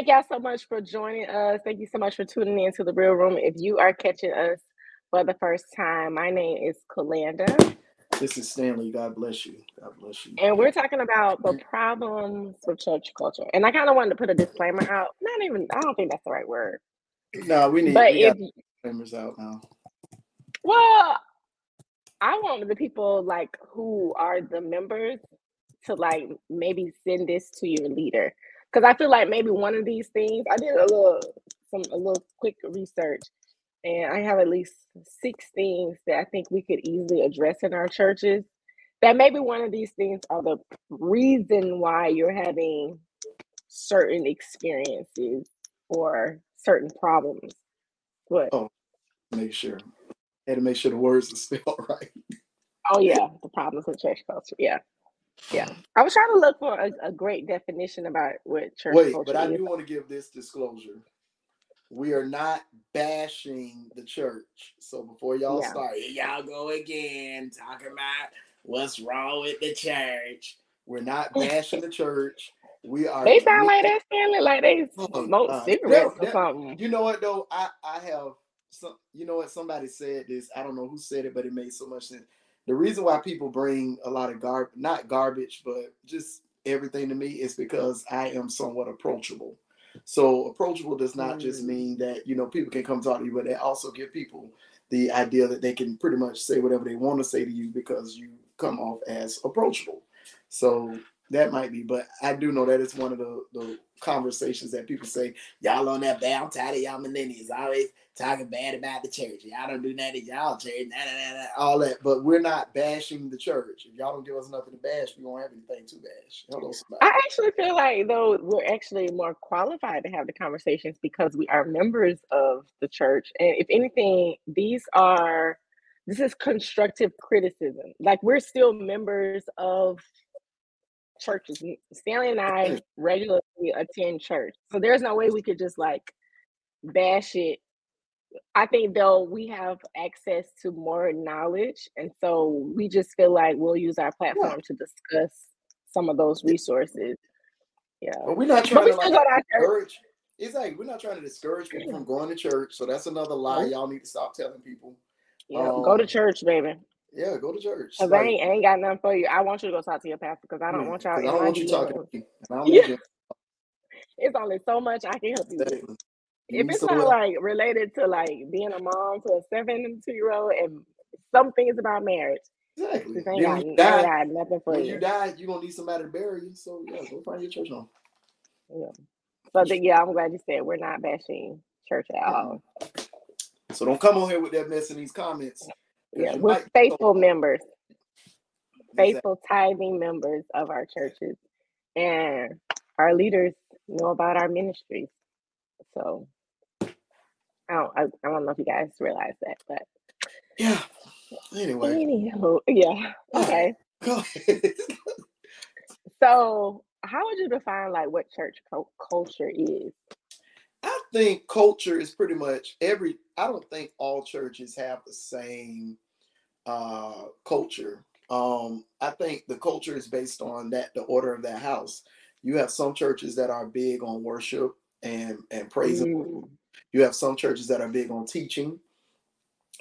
Thank y'all so much for joining us. Thank you so much for tuning in to The Real Room. If you are catching us for the first time, my name is Kalanda. This is Stanley. God bless you. God bless you. And we're talking about the problems with church culture. And I kind of wanted to put a disclaimer out. Not even, I don't think that's the right word. No, we got disclaimers out now. Well, I want the people like who are the members to like maybe send this to your leader. Because I feel like maybe one of these things, I did a little quick research, and I have at least 6 things that I think we could easily address in our churches. That maybe one of these things are the reason why you're having certain experiences or certain problems. What? Oh, make sure. I had to make sure the words are still right. Oh yeah, the problems with church culture. Yeah. Yeah, I was trying to look for a great definition about what church culture is. Wait, but I do want to give this disclosure. We are not bashing the church. So before y'all start, y'all go again, talking about what's wrong with the church. We're not bashing the church. We are. They sound like that, Stanley, like they smoke cigarettes or something. You know what, though? I have some, you know what? Somebody said this. I don't know who said it, but it made so much sense. The reason why people bring a lot of not garbage, but just everything to me is because I am somewhat approachable. So approachable does not just mean that, you know, people can come talk to you, but they also give people the idea that they can pretty much say whatever they want to say to you because you come off as approachable. So that might be, but I do know that it's one of the conversations that people say, y'all on that bad, I'm tired of y'all millennials, always talking bad about the church. Y'all don't do nothing, y'all church, all that. But we're not bashing the church. If y'all don't give us nothing to bash, we won't have anything to bash. Hello, somebody. I actually feel like, though, we're actually more qualified to have the conversations because we are members of the church. And if anything, this is constructive criticism. Like, we're still members of churches. Stanley and I regularly attend church. So there's no way we could just like bash it. I think though we have access to more knowledge, and so we just feel like we'll use our platform to discuss some of those resources. Yeah, but we're not trying to like, discourage. It's like we're not trying to discourage people from going to church. So that's another lie y'all need to stop telling people. Yeah, go to church, baby. Yeah, go to church. Cause like, I ain't got nothing for you. I want you to go talk to your pastor because I don't want y'all. I don't want you talking to me. It's only so much I can help you with. If it's not like related to like being a mom to a 7- and 2-year-old and some things about marriage, exactly. Ain't got nothing for you. When you die, you're gonna need somebody to bury you. So yeah, go find your church home. Yeah. So I'm glad you said we're not bashing church at all. So don't come on here with that mess in these comments. Yeah, we're faithful members, faithful tithing members of our churches, and our leaders know about our ministries. So I don't know if you guys realize that, but yeah. Anyway, yeah. Okay. Go ahead. So, how would you define like what church culture is? I think culture is pretty much I don't think all churches have the same culture. I think the culture is based on the order of that house. You have some churches that are big on worship and praise. You have some churches that are big on teaching.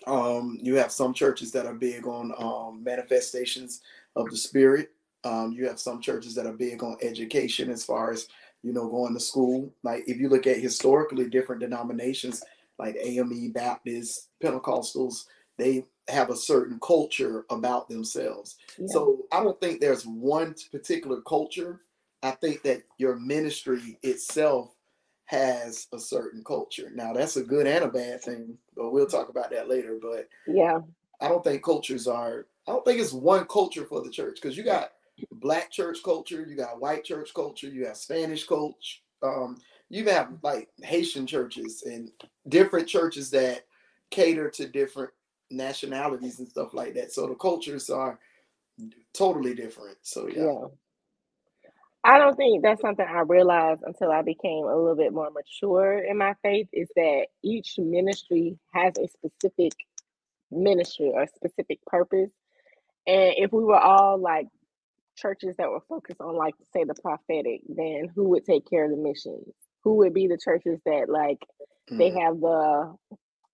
You have some churches that are big on manifestations of the spirit. You have some churches that are big on education as far as, you know, going to school. Like if you look at historically different denominations like AME, Baptists, Pentecostals, they have a certain culture about themselves. Yeah. So I don't think there's one particular culture. I think that your ministry itself has a certain culture. Now that's a good and a bad thing, but we'll talk about that later. But yeah, I don't think it's one culture for the church, because you got Black church culture, you got white church culture, you have Spanish culture, you have like Haitian churches and different churches that cater to different nationalities and stuff like that. So the cultures are totally different. So yeah. I don't think that's something I realized until I became a little bit more mature in my faith, is that each ministry has a specific ministry or specific purpose. And if we were all like churches that were focused on like, say, the prophetic, then who would take care of the missions? who would be the churches that like they have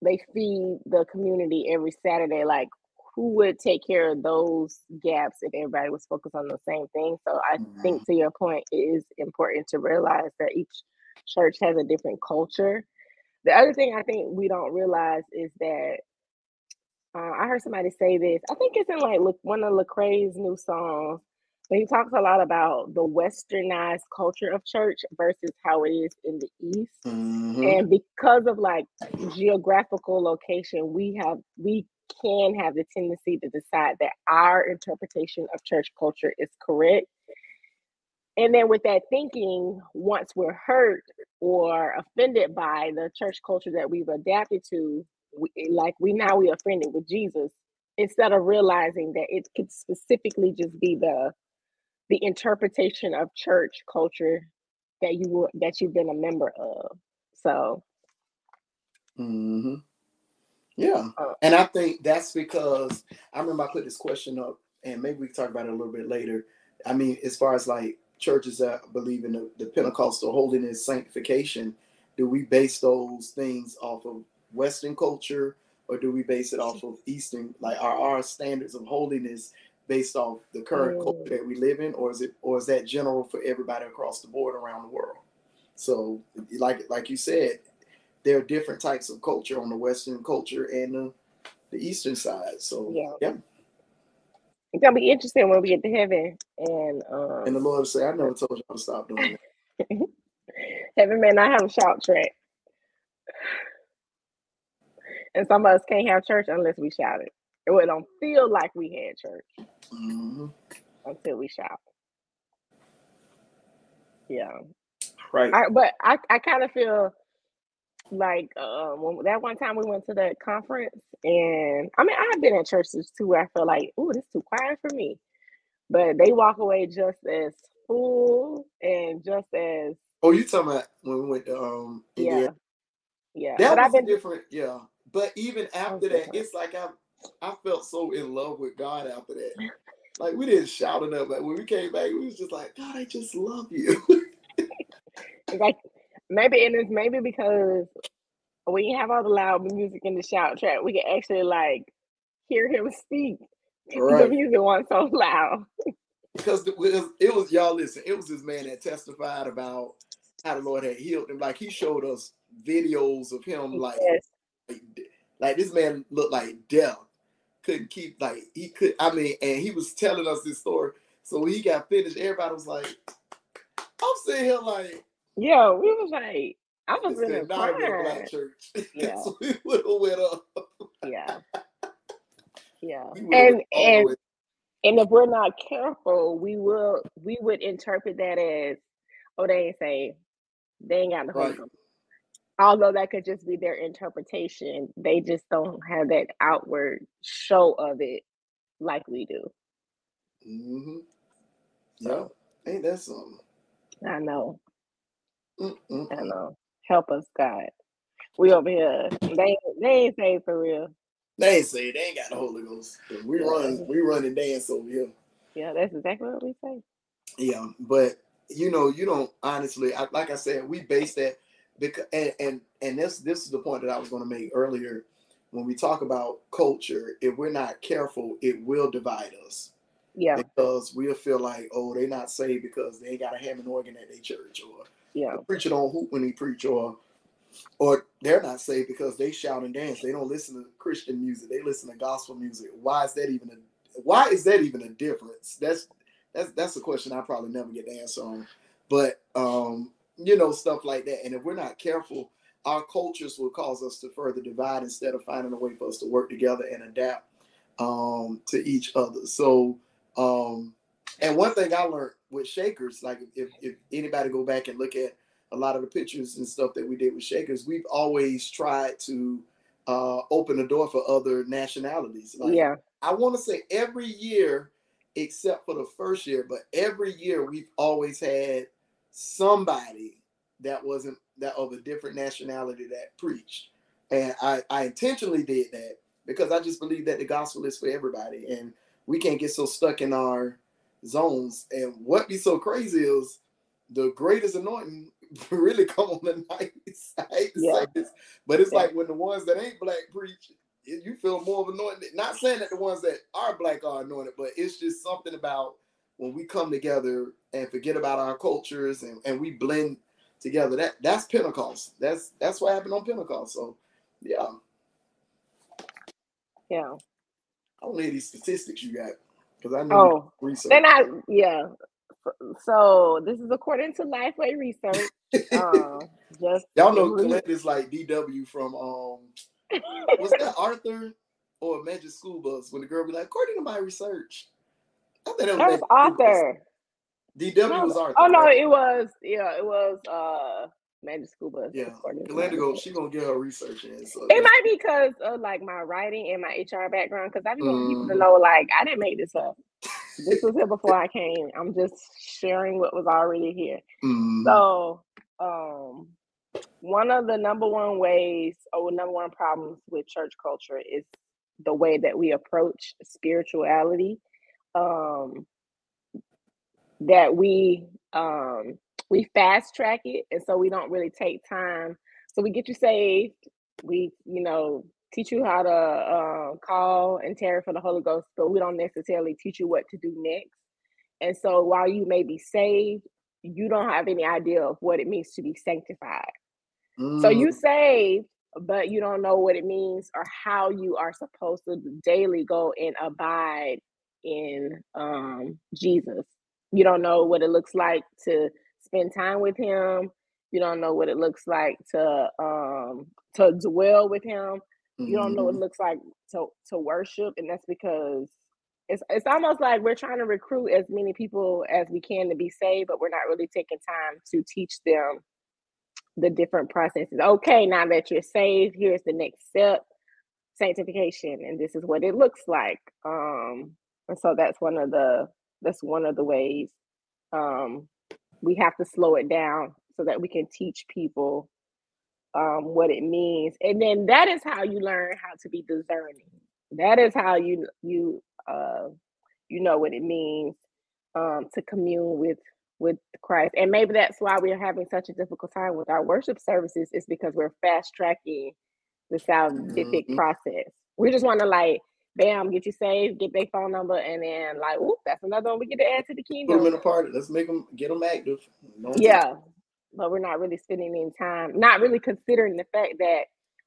they feed the community every Saturday, like who would take care of those gaps if everybody was focused on the same thing? So I think, to your point, it is important to realize that each church has a different culture. The other thing I think we don't realize is that I heard somebody say this. I think it's in like one of Lecrae's new songs. But he talks a lot about the westernized culture of church versus how it is in the East. And because of like geographical location, we can have the tendency to decide that our interpretation of church culture is correct. And then with that thinking, once we're hurt or offended by the church culture that we've adapted to, we offended with Jesus, instead of realizing that it could specifically just be the interpretation of church culture that you've been a member of. So yeah, and I think that's because I remember I put this question up, and maybe we can talk about it a little bit later. I mean, as far as like churches that believe in the Pentecostal holiness, sanctification, do we base those things off of Western culture, or do we base it off of Eastern, like our standards of holiness based off the current culture that we live in, or is that general for everybody across the board around the world? So like you said, there are different types of culture on the Western culture and the Eastern side. So yeah. It's gonna be interesting when we get to heaven and the Lord will say, I never told y'all to stop doing that. Heaven may not have a shout track. And some of us can't have church unless we shout it. It don't feel like we had church until we shout. Yeah. Right. But I kind of feel like that one time we went to that conference, and I mean, I've been in churches too where I feel like, ooh, this is too quiet for me. But they walk away just as full and just as... Oh, you talking about when we went to India? Yeah. That was different. But even after that, it's like I felt so in love with God after that. Like, we didn't shout enough. Like, when we came back, we was just like, God, I just love you. Like, maybe because we didn't have all the loud music in the shout track, we could actually, like, hear him speak. Right. The music wasn't so loud. Because it was this man that testified about how the Lord had healed him. Like, he showed us videos of him, like... Yes. Like this man looked like death, couldn't keep and he was telling us this story. So when he got finished, everybody was like, I'm sitting here like, yo, we was like, I was really not in a black church. Yeah. So we would have went up. Yeah. Yeah. And if we're not careful, we would interpret that as, oh, they ain't saved. They ain't got the Holy Ghost. Right. Although that could just be their interpretation, they just don't have that outward show of it like we do. So, ain't that something? I know. I know. Help us, God. We over here. They ain't saved for real. They ain't saved. They ain't got the Holy Ghost. We run and dance over here. Yeah, that's exactly what we say. Yeah, but you don't honestly. Like I said, we base that. Because, and this is the point that I was going to make earlier. When we talk about culture, if we're not careful, it will divide us. Yeah. Because we'll feel like, oh, they're not saved because they ain't got a Hammond organ at their church, or the preacher don't hoop when he preach, or they're not saved because they shout and dance. They don't listen to Christian music. They listen to gospel music. Why is that even a difference? That's a question I probably never get the answer on. But stuff like that. And if we're not careful, our cultures will cause us to further divide instead of finding a way for us to work together and adapt to each other. So, and one thing I learned with Shakers, like if anybody go back and look at a lot of the pictures and stuff that we did with Shakers, we've always tried to open the door for other nationalities. Like, I want to say every year, except for the first year, but every year we've always had somebody that of a different nationality that preached. And I intentionally did that because I just believe that the gospel is for everybody, and we can't get so stuck in our zones. And what be so crazy is the greatest anointing really come on the nights. I hate to say this, but it's like when the ones that ain't black preach, you feel more of anointed. Not saying that the ones that are black are anointed, but it's just something about when we come together and forget about our cultures and we blend together. That's Pentecost. That's what happened on Pentecost. So, yeah. Yeah. I don't hear these statistics you got because I know research. So this is according to Lifeway research. Just y'all know Kalanda is like DW from was that Arthur or Magic School Bus when the girl be like, according to my research, I think that was Arthur. DW was Arthur. Oh no, right? it was Magic School Bus. Yeah, Kalanda she gonna get her research in. So it might be because of like my writing and my HR background, because I just want people to know like I didn't make this up. This was here before I came. I'm just sharing what was already here. So, one of the number one problems with church culture is the way that we approach spirituality. That we fast track it, and so we don't really take time. So we get you saved. We, teach you how to call and tarry for the Holy Ghost, but we don't necessarily teach you what to do next. And so while you may be saved, you don't have any idea of what it means to be sanctified. So you saved, but you don't know what it means or how you are supposed to daily go and abide in Jesus. You don't know what it looks like to spend time with him. You don't know what it looks like to dwell with him. You don't know what it looks like to worship, and that's because it's almost like we're trying to recruit as many people as we can to be saved, but we're not really taking time to teach them the different processes. Okay, now that you're saved, here's the next step, sanctification, and this is what it looks like. And so that's one of the ways we have to slow it down so that we can teach people what it means. And then that is how you learn how to be discerning. That is how you know what it means to commune with Christ. And maybe that's why we're having such a difficult time with our worship services, is because we're fast tracking the salvific process. We just want to like, bam, get you saved, get their phone number, and then like, whoop, that's another one we get to add to the kingdom. Put them in a party. Let's make them, get them active. But we're not really spending any time, not really considering the fact that,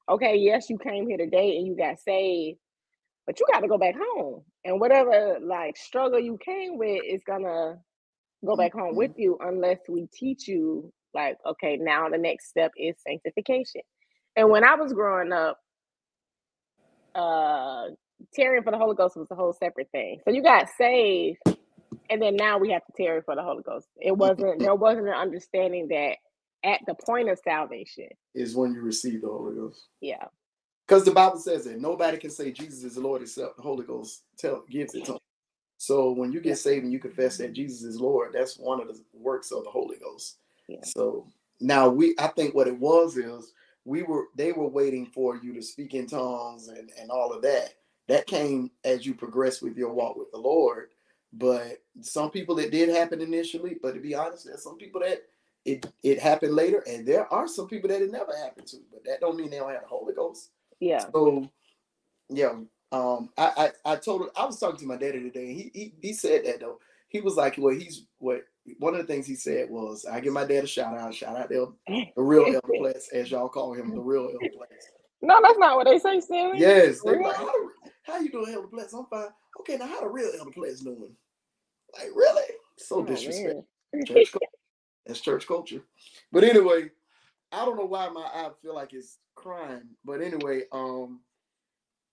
okay, yes, you came here today and you got saved, but you got to go back home. And whatever like struggle you came with is going to go back home with you unless we teach you like, okay, now the next step is sanctification. And when I was growing up, tarrying for the Holy Ghost was a whole separate thing. So you got saved, and then now we have to tarry for the Holy Ghost. There wasn't an understanding that at the point of salvation is when you receive the Holy Ghost. Yeah. Because the Bible says that nobody can say Jesus is the Lord except the Holy Ghost gives it to them. So when you get saved and you confess that Jesus is Lord, that's one of the works of the Holy Ghost. Yeah. So now I think what it was is they were waiting for you to speak in tongues and all of that. That came as you progress with your walk with the Lord. But some people that did happen initially, but to be honest, there's some people that it happened later, and there are some people that it never happened to, but that don't mean they don't have the Holy Ghost. Yeah. So yeah, I was talking to my daddy today, and he said that though. He was like, one of the things he said was, I give my dad a shout out to the real El Platz, as y'all call him, the real El Platz. No, that's not what they say, Stanley. Yes. They're like, how you doing, Elder Platz? I'm fine. Okay, now how the real Elder Platz doing? Like, really? So disrespectful. That's church culture. But anyway, I don't know why my eye feel like it's crying. But anyway,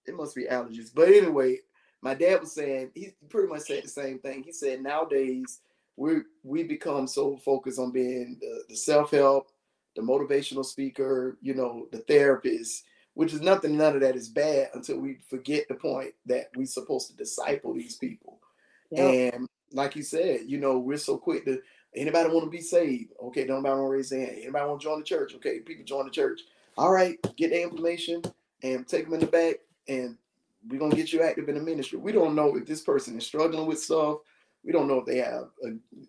it must be allergies. But anyway, my dad was saying, he pretty much said the same thing. He said, nowadays, we become so focused on being the self-help, the motivational speaker, the therapist, which is none of that is bad until we forget the point that we're supposed to disciple these people. Yep. And like you said, we're so quick to, anybody want to be saved? Okay, nobody want to raise their hand. Anybody want to join the church? Okay, people join the church. All right, get the information and take them in the back, and we're going to get you active in the ministry. We don't know if this person is struggling with stuff. We don't know if they have,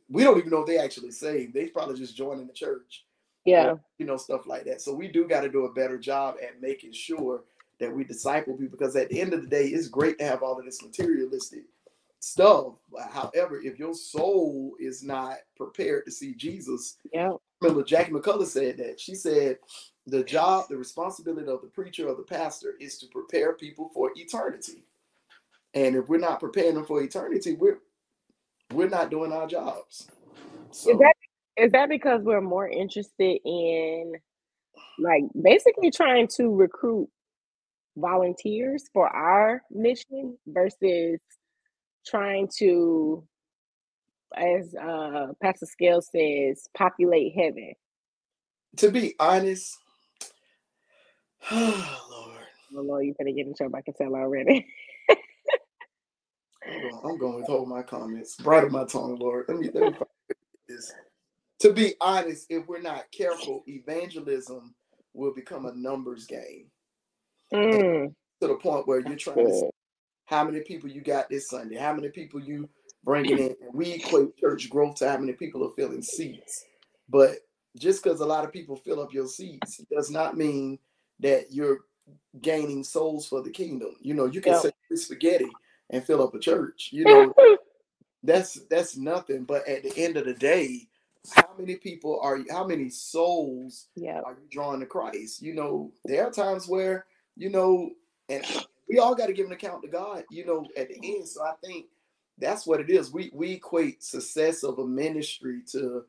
we don't even know if they actually saved. They probably just joining the church. Yeah. You know, stuff like that. So we do got to do a better job at making sure that we disciple people, because at the end of the day, it's great to have all of this materialistic stuff. However, if your soul is not prepared to see Jesus, yeah. Remember Jackie McCullough said that. She said the job, the responsibility of the preacher or the pastor is to prepare people for eternity. And if we're not preparing them for eternity, we're not doing our jobs. So. Is that because we're more interested in like basically trying to recruit volunteers for our mission versus trying to, as Pastor Scale says, populate heaven? To be honest, oh Lord. Oh Lord, you better get in trouble, I can tell already. I'm going to withhold my comments. Bridle my tongue, Lord. Let me this. To be honest, if we're not careful, evangelism will become a numbers game. Mm. To the point where you're trying to see how many people you got this Sunday, how many people you bringing in. And we equate church growth to how many people are filling seats. But just because a lot of people fill up your seats does not mean that you're gaining souls for the kingdom. You know, you can say spaghetti and fill up a church. You know, that's nothing. But at the end of the day, how many souls are you drawing to Christ? You know, there are times where, you know, and we all got to give an account to God, you know, at the end. So I think that's what it is. We equate success of a ministry to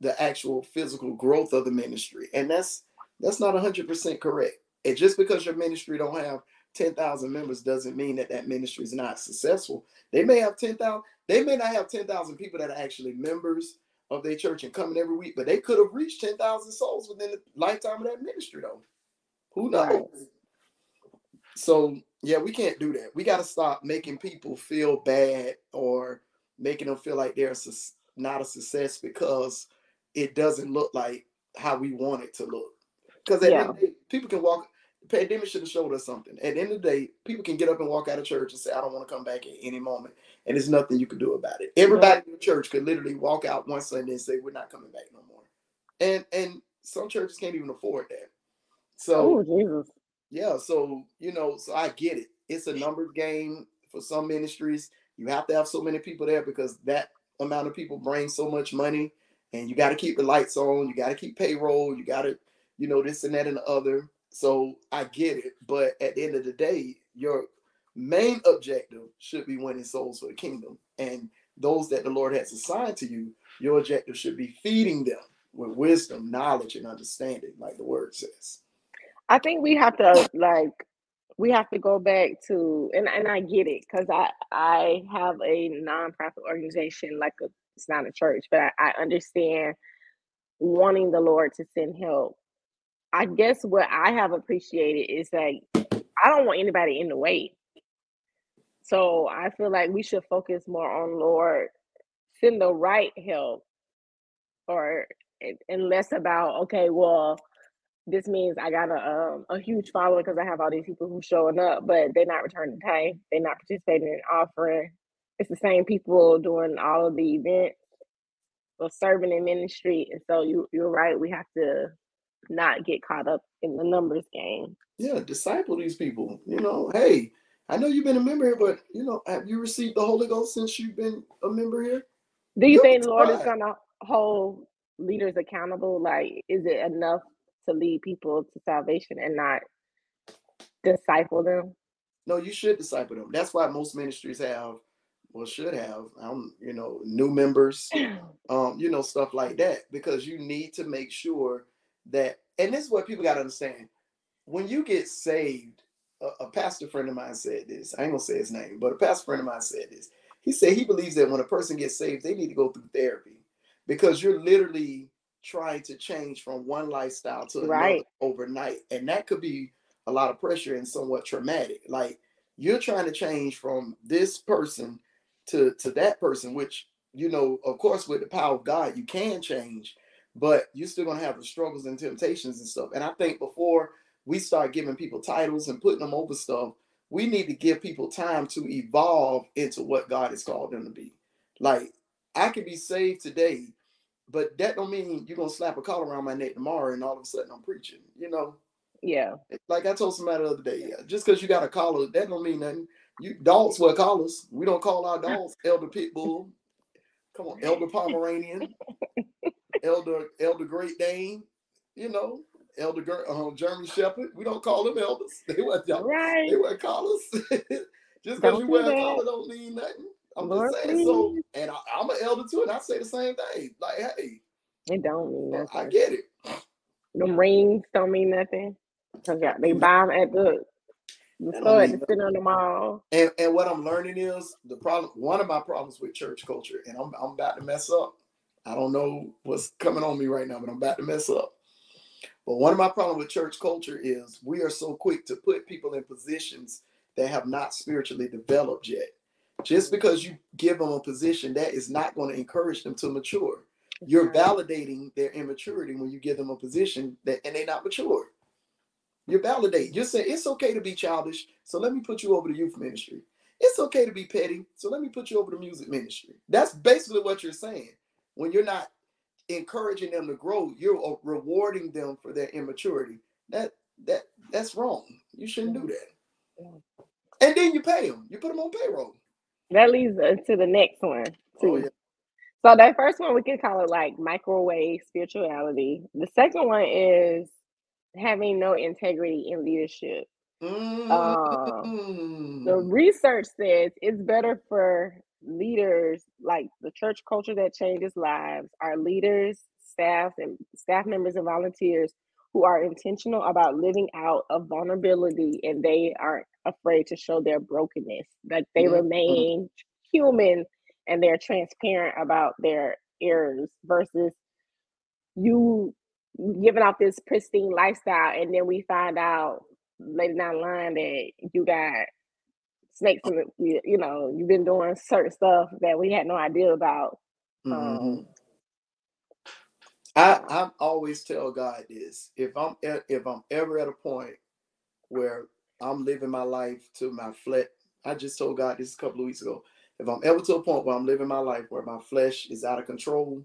the actual physical growth of the ministry. And that's not 100% correct. And just because your ministry don't have 10,000 members doesn't mean that ministry is not successful. They may have 10,000. They may not have 10,000 people that are actually members of their church and coming every week, but they could have reached 10,000 souls within the lifetime of that ministry, though. Who knows? Right. So, yeah, we can't do that. We got to stop making people feel bad or making them feel like they're not a success because it doesn't look like how we want it to look. Because at the end of the day, people can walk. The pandemic should have showed us something. At the end of the day, people can get up and walk out of church and say, I don't want to come back at any moment. And there's nothing you can do about it. Everybody in the church could literally walk out one Sunday and say, we're not coming back no more. And some churches can't even afford that. So, so, you know, so I get it. It's a numbers game for some ministries. You have to have so many people there because that amount of people bring so much money, and you got to keep the lights on. You got to keep payroll. You got to, you know, this and that and the other. So I get it. But at the end of the day, your main objective should be winning souls for the kingdom. And those that the Lord has assigned to you, your objective should be feeding them with wisdom, knowledge, and understanding, like the word says. I think we have to go back to, and I get it, because I have a nonprofit organization, it's not a church, but I understand wanting the Lord to send help. I guess what I have appreciated is I don't want anybody in the way. So I feel like we should focus more on Lord, send the right help, and less about, okay, well, this means I got a huge following because I have all these people who showing up, but they're not returning time. They're not participating in offering. It's the same people doing all of the events or serving in ministry. And so you're right. We have to not get caught up in the numbers game. Yeah, disciple these people. You know, hey, I know you've been a member here, but, you know, have you received the Holy Ghost since you've been a member here? Do you think the Lord is going to hold leaders accountable? Like, is it enough to lead people to salvation and not disciple them? No, you should disciple them. That's why most ministries should have new members, you know, stuff like that, because you need to make sure that, and this is what people got to understand. When you get saved, a pastor friend of mine said this. I ain't gonna say his name, but a pastor friend of mine said this. He said he believes that when a person gets saved, they need to go through therapy, because you're literally trying to change from one lifestyle to another overnight. And that could be a lot of pressure and somewhat traumatic. Like, you're trying to change from this person to that person, which, you know, of course, with the power of God, you can change, but you're still going to have the struggles and temptations and stuff. And I think before we start giving people titles and putting them over stuff, we need to give people time to evolve into what God has called them to be. Like, I could be saved today, But that don't mean you're going to slap a collar around my neck tomorrow and all of a sudden I'm preaching, you know? Yeah. Like I told somebody the other day, just because you got a collar, that don't mean nothing. You dogs wear collars. We don't call our dogs Elder Pitbull. Come on, Elder Pomeranian, Elder Great Dane, you know, Elder German Shepherd. We don't call them elders. They wear collars. Just because you wear a collar don't mean nothing. I'm just saying. So, and I'm an elder too, and I say the same thing. Like, hey, it don't mean nothing. I get it. Them rings don't mean nothing. They buy them at the store to sit on them all. And what I'm learning is the problem. One of my problems with church culture, and I'm about to mess up. I don't know what's coming on me right now, but I'm about to mess up. But one of my problems with church culture is we are so quick to put people in positions that have not spiritually developed yet. Just because you give them a position, that is not going to encourage them to mature. You're validating their immaturity when you give them a position that, and they're not mature. You're validating. You're saying, it's okay to be childish, so let me put you over to youth ministry. It's okay to be petty, so let me put you over to music ministry. That's basically what you're saying. When you're not encouraging them to grow, you're rewarding them for their immaturity. That's wrong. You shouldn't do that. And then you pay them. You put them on payroll. That leads us to the next one, too. Oh, yeah. So that first one, we can call it like microwave spirituality. The second one is having no integrity in leadership. The research says it's better for leaders, like the church culture that changes lives, are leaders, staff members, and volunteers who are intentional about living out of vulnerability, and they aren't afraid to show their brokenness. Like they remain human and they're transparent about their errors, versus you giving out this pristine lifestyle and then we find out later down the line that you got snakes in the, you know, you've been doing certain stuff that we had no idea about. I always tell God this: if I'm ever at a point where I'm living my life to my flesh, I just told God this a couple of weeks ago, if I'm ever to a point where I'm living my life where my flesh is out of control,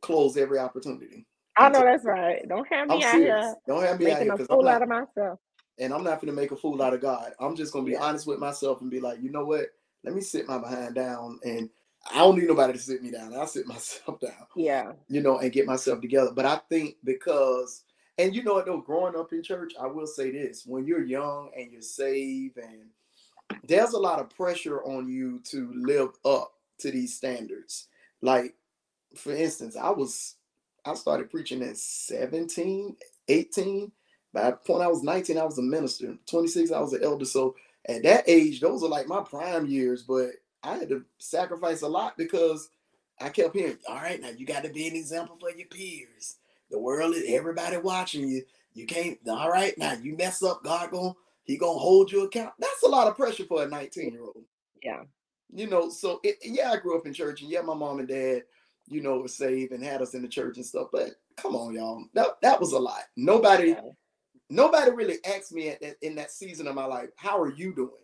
close every opportunity. I know that's right. Don't have me out here. Don't have me out here making a fool out of myself. And I'm not going to make a fool out of God. I'm just going to be honest with myself and be like, you know what? Let me sit my behind down, and I don't need nobody to sit me down. I'll sit myself down. Yeah. You know, and get myself together. But I think because, and you know what though, growing up in church, I will say this: when you're young and you're saved, and there's a lot of pressure on you to live up to these standards. Like, for instance, I started preaching at 17, 18. By the point I was 19, I was a minister. 26, I was an elder. So at that age, those are like my prime years, but I had to sacrifice a lot because I kept hearing, all right, now you got to be an example for your peers. The world is everybody watching you. You can't, all right, now you mess up, God he gonna hold you accountable. That's a lot of pressure for a 19-year-old. Yeah. You know, so I grew up in church, and my mom and dad, you know, were saved and had us in the church and stuff. But come on, y'all. That was a lot. Nobody really asked me in that season of my life, how are you doing?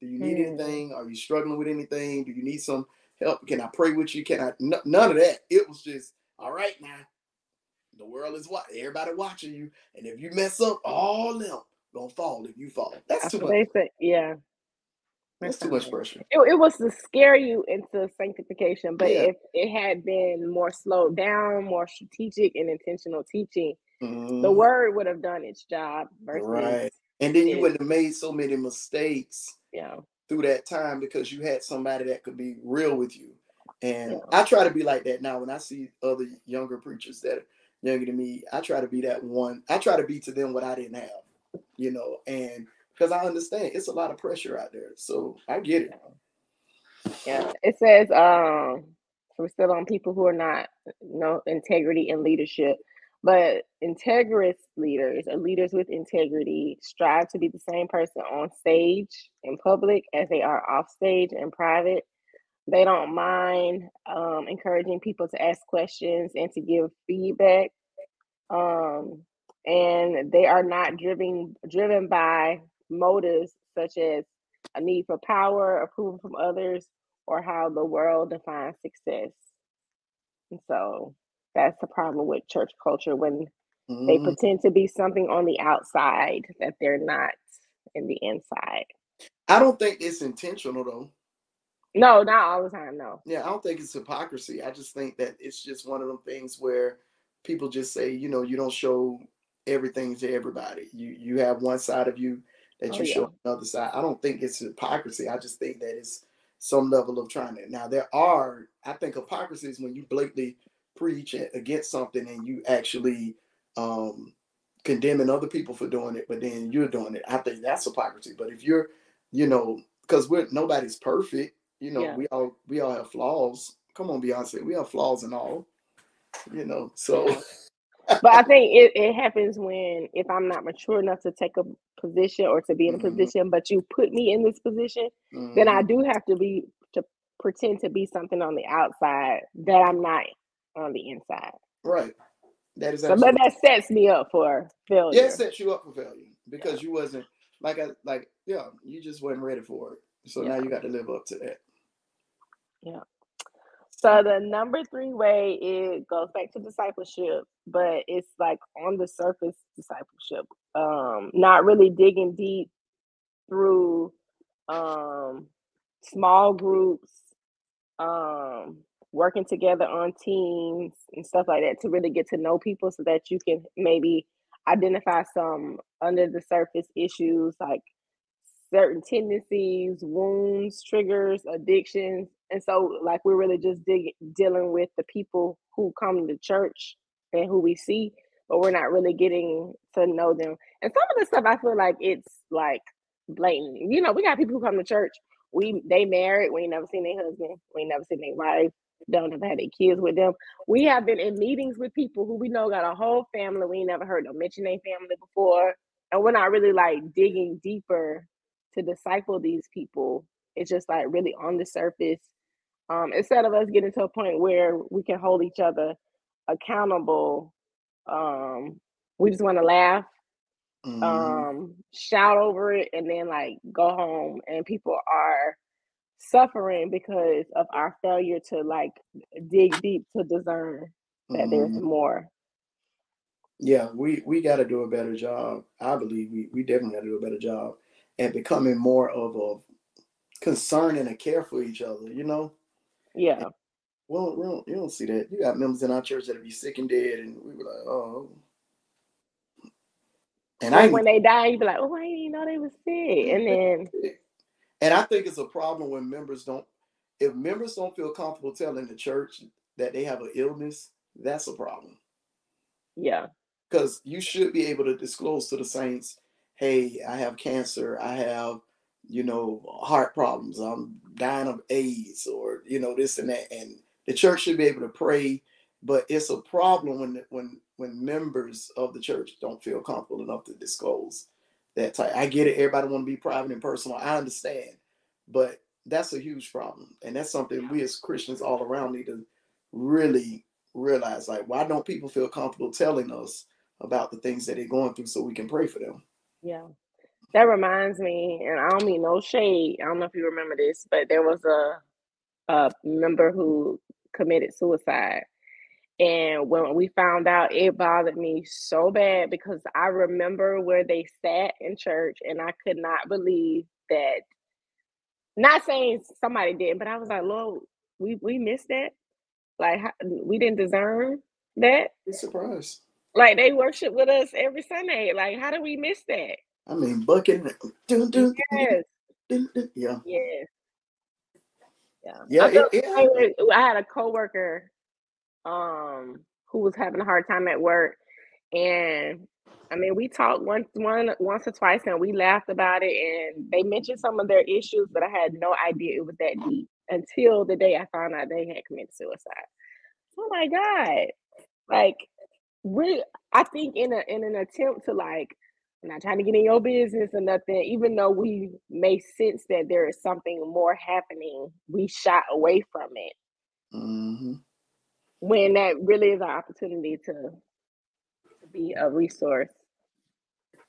Do you need anything? Are you struggling with anything? Do you need some help? Can I pray with you? None of that. It was just, all right, now. The world is everybody watching you, and if you mess up, all them gonna fall if you fall. That's too much. That's too much pressure. It was to scare you into sanctification, but if it had been more slowed down, more strategic and intentional teaching, the word would have done its job. Versus and then you wouldn't have made so many mistakes through that time because you had somebody that could be real with you. And I try to be like that now when I see other younger preachers that are younger than me. I try to be that one. I try to be to them what I didn't have, you know, and because I understand it's a lot of pressure out there. So I get it. Yeah. It says, we're still on people who are not, integrity in leadership, but integrous leaders or leaders with integrity strive to be the same person on stage in public as they are off stage in private. They don't mind encouraging people to ask questions and to give feedback. And they are not driven by motives such as a need for power, approval from others, or how the world defines success. And so that's the problem with church culture, when they pretend to be something on the outside that they're not in the inside. I don't think it's intentional, though. No, not all the time, no. Yeah, I don't think it's hypocrisy. I just think that it's just one of them things where people just say, you know, you don't show everything to everybody. You have one side of you that you show another side. I don't think it's hypocrisy. I just think that it's some level of trying to. Now, there are, I think hypocrisy is when you blatantly preach against something and you actually condemning other people for doing it, but then you're doing it. I think that's hypocrisy. But if you're, you know, because nobody's perfect. You know, we all have flaws. Come on, Beyonce, we have flaws and all. You know, so. But I think it happens when, if I'm not mature enough to take a position or to be in a position, but you put me in this position, then I do have to pretend to be something on the outside that I'm not on the inside. Right. That is absolutely. So, but that sets me up for failure. Yeah, it sets you up for failure because you wasn't you just wasn't ready for it. So now you got to live up to that. Yeah. So the number 3 way, it goes back to discipleship, but it's like on the surface discipleship, not really digging deep through small groups, working together on teams and stuff like that to really get to know people so that you can maybe identify some under the surface issues like certain tendencies, wounds, triggers, addictions. And so like we're really just dealing with the people who come to church and who we see, but we're not really getting to know them. And some of the stuff I feel like it's like blatant. You know, we got people who come to church. They married, we ain't never seen their husband, we ain't never seen their wife, don't have had their kids with them. We have been in meetings with people who we know got a whole family. We ain't never heard them mention their family before. And we're not really like digging deeper to disciple these people. It's just like really on the surface. Instead of us getting to a point where we can hold each other accountable, we just want to laugh, shout over it, and then like go home. And people are suffering because of our failure to like dig deep to discern that there's more. Yeah, we got to do a better job. I believe we definitely got to do a better job at becoming more of a concern and a care for each other, you know? Yeah. And, well, you don't see that. You got members in our church that'll be sick and dead, and we were like, oh. And when they die, you be like, oh, I didn't even know they were sick. And then. And I think it's a problem when members don't feel comfortable telling the church that they have an illness, that's a problem. Yeah. Because you should be able to disclose to the saints, hey, I have cancer, I have, you know, heart problems, I'm dying of AIDS, or, you know, this and that. And the church should be able to pray, but it's a problem when members of the church don't feel comfortable enough to disclose. That type. I get it. Everybody want to be private and personal. I understand, but that's a huge problem, and that's something we as Christians all around need to really realize. Like, why don't people feel comfortable telling us about the things that they're going through so we can pray for them? Yeah, that reminds me, and I don't mean no shade. I don't know if you remember this, but there was a member who committed suicide. And when we found out, it bothered me so bad because I remember where they sat in church and I could not believe that, not saying somebody didn't, but I was like, Lord, we missed that. Like, we didn't discern that. You're surprised. Like, they worship with us every Sunday. Like, how do we miss that? I mean, bucking. Yes. Yeah. Yes. Yeah. Yeah. I had a coworker who was having a hard time at work, and I mean we talked once or twice and we laughed about it, and they mentioned some of their issues, but I had no idea it was that deep until the day I found out they had committed suicide. Oh my God. Like, I think in an attempt to like, I'm not trying to get in your business or nothing, even though we may sense that there is something more happening, we shot away from it. When that really is an opportunity to be a resource.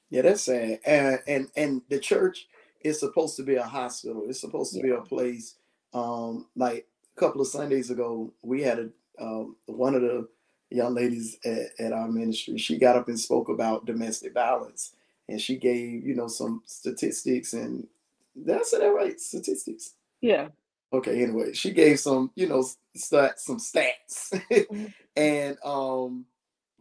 Yeah, that's sad. And the church is supposed to be a hospital. It's supposed to be a place. Like a couple of Sundays ago, we had a one of the young ladies at our ministry, she got up and spoke about domestic violence, and she gave, you know, some statistics, and did I say that right? Statistics? Yeah. Okay. Anyway, she gave some, you know, some stats, and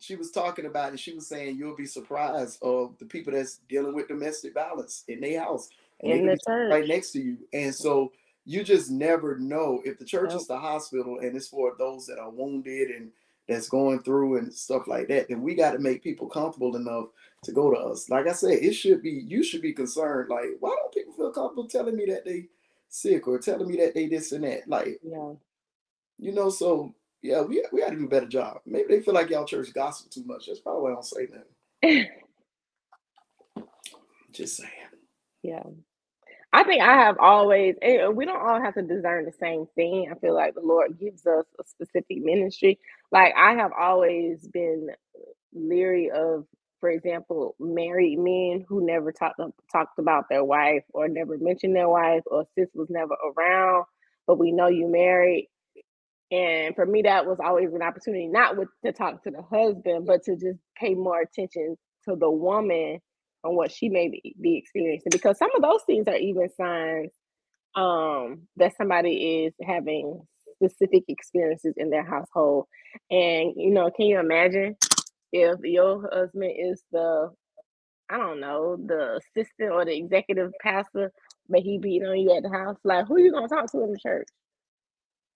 she was talking about it. She was saying you'll be surprised of the people that's dealing with domestic violence in their house and in the church, right next to you, and so you just never know if the church is the hospital and it's for those that are wounded and that's going through and stuff like that. Then we got to make people comfortable enough to go to us. Like I said, it should be, you should be concerned. Like, why don't people feel comfortable telling me that they sick or telling me that they this and that? Like, you know, so yeah, we got to do a better job. Maybe they feel like y'all church gossip too much. That's probably why I don't say nothing. Just saying. Yeah. I think I have always, and we don't all have to design the same thing. I feel like the Lord gives us a specific ministry. Like I have always been leery of, for example, married men who never talked about their wife or never mentioned their wife, or sis was never around, but we know you married. And for me, that was always an opportunity, not with, to talk to the husband, but to just pay more attention to the woman on what she may be experiencing, because some of those things are even signs that somebody is having specific experiences in their household. And, you know, can you imagine if your husband is the, I don't know, the assistant or the executive pastor, but he beating on you at the house? Like, who are you going to talk to in the church?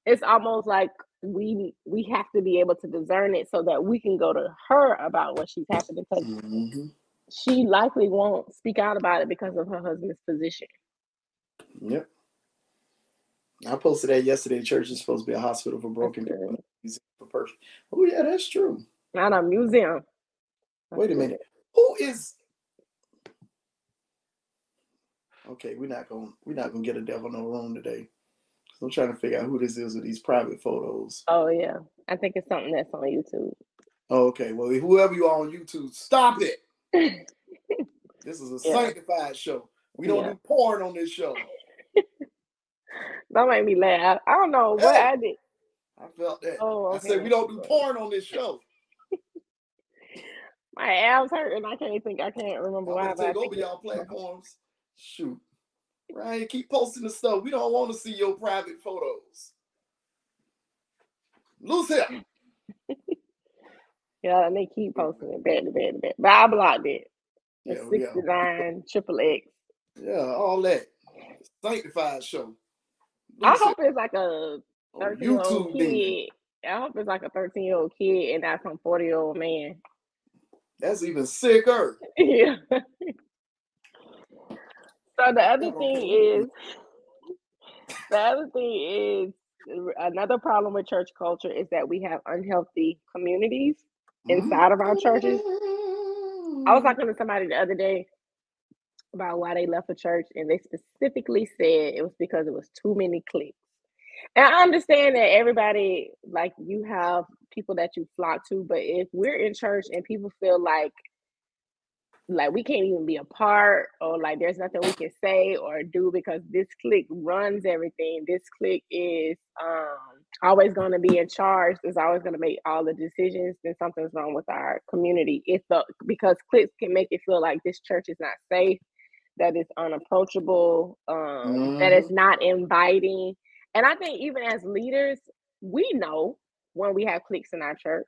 It's almost like we have to be able to discern it so that we can go to her about what she's happening, because she likely won't speak out about it because of her husband's position. Yep. I posted that yesterday. Church is supposed to be a hospital for broken people. Oh, yeah, that's true. Not a museum. Wait a minute. Who is... Okay, we're not gonna get a devil no room today. I'm trying to figure out who this is with these private photos. Oh, yeah. I think it's something that's on YouTube. Okay, well, whoever you are on YouTube, stop it. This is a sanctified show. We don't do porn on this show. Don't make me laugh. I don't know what I did. I felt that. Oh, okay. I said we don't do porn on this show. My abs hurt, and I can't remember why. I'm gonna take over y'all platforms. Shoot, Ryan, keep posting the stuff. We don't want to see your private photos. Loose him. Yeah, and they keep posting it back. But I blocked it. Yeah, 69, XXX. Yeah, all that. Sanctified show. I hope it's like a 13-year-old kid. I hope it's like a 13-year-old kid and not some 40-year-old man. That's even sicker. Yeah. So the other thing is another problem with church culture is that we have unhealthy communities inside of our churches. I was talking to somebody the other day about why they left the church, and they specifically said it was because it was too many cliques. And I understand that everybody, like, you have people that you flock to, but if we're in church and people feel like we can't even be a part, or like there's nothing we can say or do because this clique runs everything, this clique is always going to be in charge, is always going to make all the decisions, then something's wrong with our community. Because cliques can make it feel like this church is not safe, that it's unapproachable, that it's not inviting. And I think even as leaders, we know when we have cliques in our church.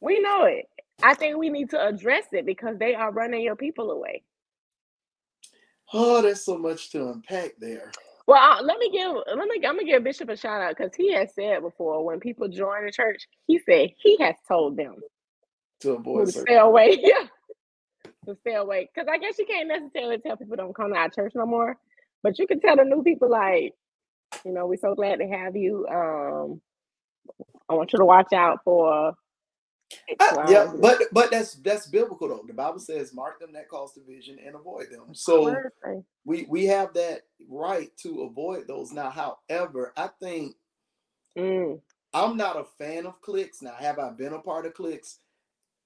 We know it. I think we need to address it because they are running your people away. Oh, there's so much to unpack there. Well, I'm gonna give Bishop a shout out, because he has said before, when people join the church, he said he has told them to avoid, stay away. Yeah, to stay away, because I guess you can't necessarily tell people don't come to our church no more, but you can tell the new people, like, you know, we're so glad to have you. I want you to watch out for. Yeah, but that's biblical though. The Bible says, "Mark them that cause division and avoid them." So we have that right to avoid those. Now, however, I think I'm not a fan of cliques. Now, have I been a part of cliques?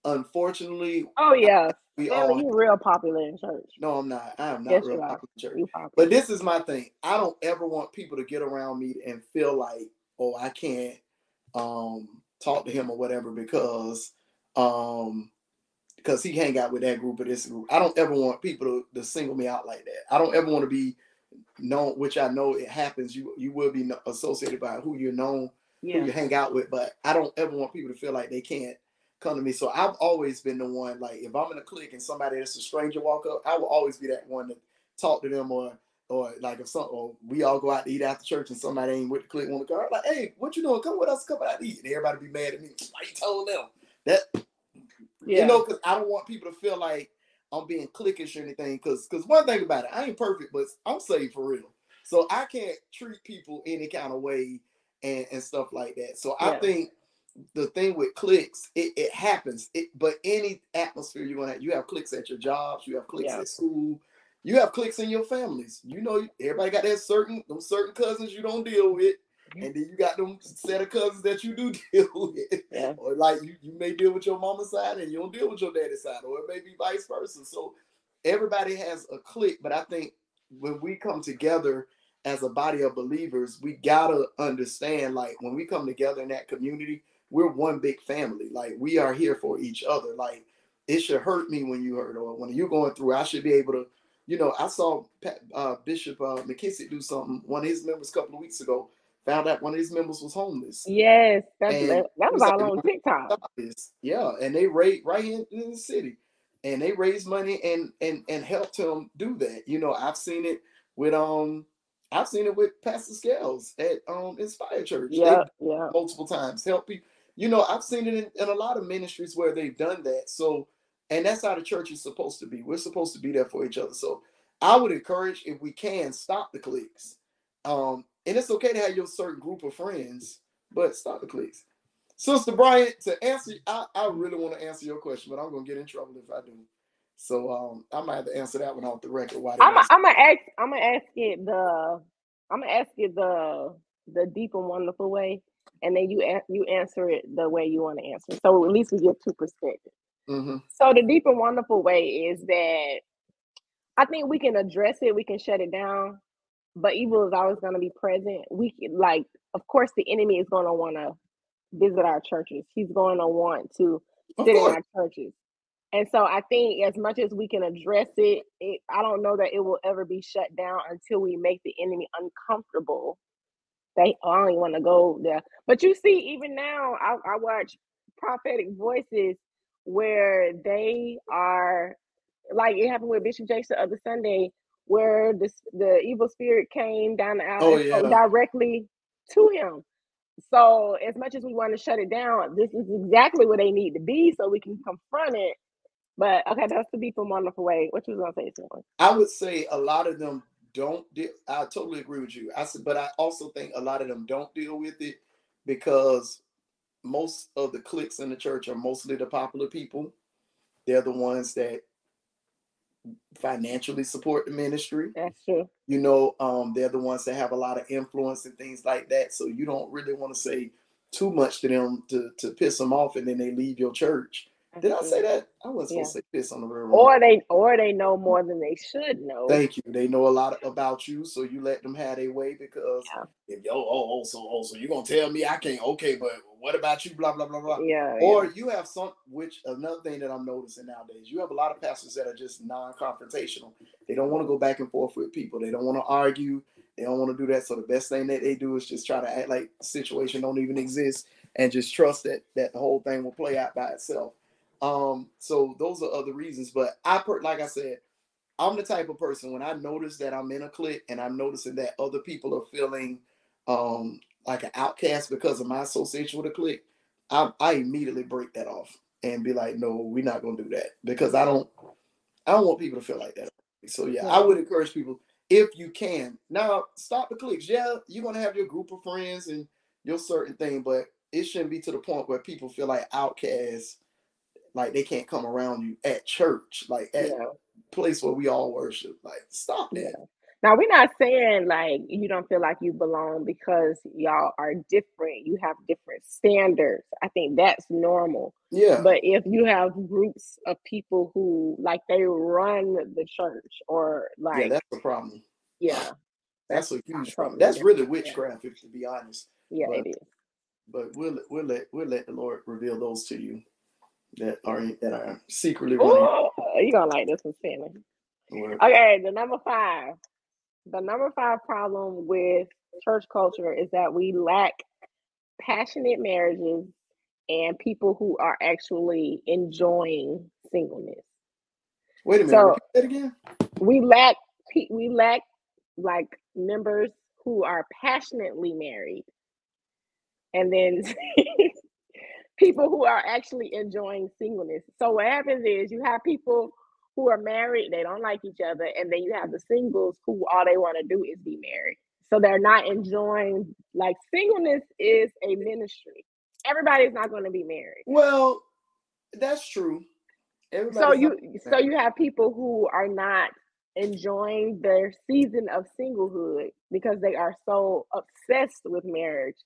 Unfortunately, oh yeah, you're real popular in church. No, I'm not. I am not real popular in church. But this is my thing. I don't ever want people to get around me and feel like oh, I can't talk to him or whatever because he hang out with that group or this group. I don't ever want people to single me out like that. I don't ever want to be known, which I know it happens. You will be associated by who you're known, yeah, who you hang out with, but I don't ever want people to feel like they can't come to me. So I've always been the one, like if I'm in a clique and somebody that's a stranger walk up, I will always be that one to talk to them, or like if some, or we all go out to eat after church and somebody ain't with the clique want to go, I'm like, hey, what you doing? Come with us, come out to eat. And everybody be mad at me. I told them that. Yeah. You know, because I don't want people to feel like I'm being cliquish or anything. Because one thing about it, I ain't perfect, but I'm saved for real. So I can't treat people any kind of way and stuff like that. So yeah. I think the thing with cliques, it happens. But any atmosphere you're gonna have, you have cliques at your jobs, you have cliques yeah. at school, you have cliques in your families. You know, everybody got that certain cousins you don't deal with. And then you got them set of cousins that you do deal with. Yeah. Or like you may deal with your mama's side and you don't deal with your daddy's side, or it may be vice versa. So everybody has a clique, but I think when we come together as a body of believers, we gotta understand, like when we come together in that community, we're one big family. Like we are here for each other. Like it should hurt me when you hurt, or when you're going through, I should be able to, you know, I saw Bishop McKissick do something, one of his members a couple of weeks ago, found out one of his members was homeless. Yes, that was all like, on TikTok. Yeah, and they raised right here in the city, and they raised money and helped him do that. You know, I've seen it with Pastor Scales at Inspire Church. Yeah, yeah, multiple times help people. You know, I've seen it in a lot of ministries where they've done that. So, and that's how the church is supposed to be. We're supposed to be there for each other. So, I would encourage, if we can, stop the cliques. And it's okay to have your certain group of friends, but stop the cliques. Sister Bryant, to answer, I really want to answer your question, but I'm going to get in trouble if I do. So I might have to answer that one off the record. I'm going to ask it the deep and wonderful way, and then you answer it the way you want to answer it. So at least we get two perspectives. Mm-hmm. So the deep and wonderful way is that I think we can address it, we can shut it down, but evil is always going to be present. We like, of course, the enemy is going to want to visit our churches. He's going to want to sit in our churches. And so I think as much as we can address it, I don't know that it will ever be shut down until we make the enemy uncomfortable. They only want to go there. But you see, even now, I watch Prophetic Voices where they are, like it happened with Bishop Jakes the other Sunday, where the evil spirit came down the aisle directly to him. So as much as we want to shut it down, this is exactly where they need to be so we can confront it. But okay, that's the deep and wonderful way. What you was going to say? I would say a lot of them don't deal. I totally agree with you. I said, but I also think a lot of them don't deal with it because most of the cliques in the church are mostly the popular people. They're the ones that financially support the ministry. That's true. You know, they're the ones that have a lot of influence and things like that. So you don't really want to say too much to them to piss them off, and then they leave your church. Did I say that? I wasn't supposed to say piss on the railroad. Or they know more than they should know. Thank you. They know a lot about you, so you let them have their way because if so you're gonna tell me I can't. Okay, but what about you? Blah blah blah blah. Yeah. Or you have some, which another thing that I'm noticing nowadays, you have a lot of pastors that are just non-confrontational. They don't want to go back and forth with people. They don't want to argue. They don't want to do that. So the best thing that they do is just try to act like the situation don't even exist and just trust that the whole thing will play out by itself. So those are other reasons, but like I said, I'm the type of person when I notice that I'm in a clique and I'm noticing that other people are feeling, like an outcast because of my association with a clique, I immediately break that off and be like, no, we're not going to do that because I don't want people to feel like that. So yeah, I would encourage people if you can now stop the cliques. Yeah. You're going to have your group of friends and your certain thing, but it shouldn't be to the point where people feel like outcasts. Like they can't come around you at church, like at a place where we all worship. Like, stop that. Yeah. Now we're not saying like you don't feel like you belong because y'all are different. You have different standards. I think that's normal. Yeah. But if you have groups of people who like they run the church or like that's the problem. Yeah. That's a huge problem. That's really witchcraft, if to be honest. Yeah, it is. But we'll let the Lord reveal those to you that are secretly. Oh, you're gonna like this one, Stanley. Okay, number 5. The number 5 problem with church culture is that we lack passionate marriages and people who are actually enjoying singleness. Wait a minute. So, repeat that again. We lack like members who are passionately married, and then people who are actually enjoying singleness. So what happens is you have people who are married, they don't like each other, and then you have the singles who all they want to do is be married. So they're not enjoying, like, singleness is a ministry. Everybody's not going to be married. Well, that's true. So you have people who are not enjoying their season of singlehood because they are so obsessed with marriage.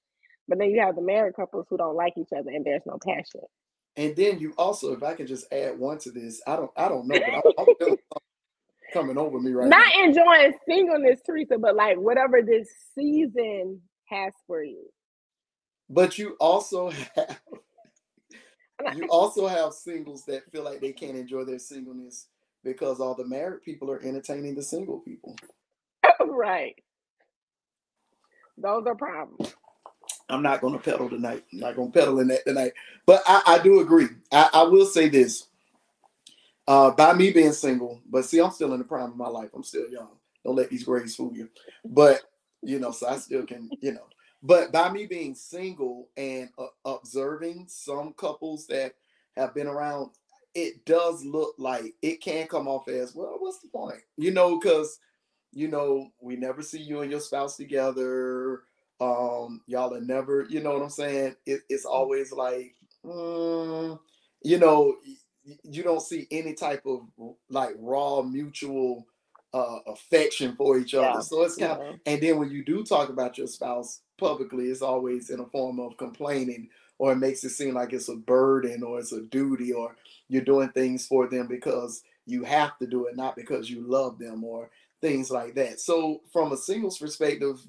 But then you have the married couples who don't like each other, and there's no passion. And then you also, if I could just add one to this, I don't know, but I'm feeling coming over me right now. Not enjoying singleness, Teresa, but like whatever this season has for you. But you also have singles that feel like they can't enjoy their singleness because all the married people are entertaining the single people. Right. Those are problems. I'm not going to pedal tonight. I'm not going to pedal in that tonight. But I do agree. I will say this. By me being single, but see, I'm still in the prime of my life. I'm still young. Don't let these grades fool you. But, so I still can, But by me being single and observing some couples that have been around, it does look like it can come off as, well, what's the point? Because, we never see you and your spouse together. Y'all are never, you know what I'm saying? It's always like, you don't see any type of like raw mutual affection for each other. Yeah. So it's kind of, and then when you do talk about your spouse publicly, it's always in a form of complaining, or it makes it seem like it's a burden or it's a duty, or you're doing things for them because you have to do it, not because you love them, or things like that. So from a singles perspective,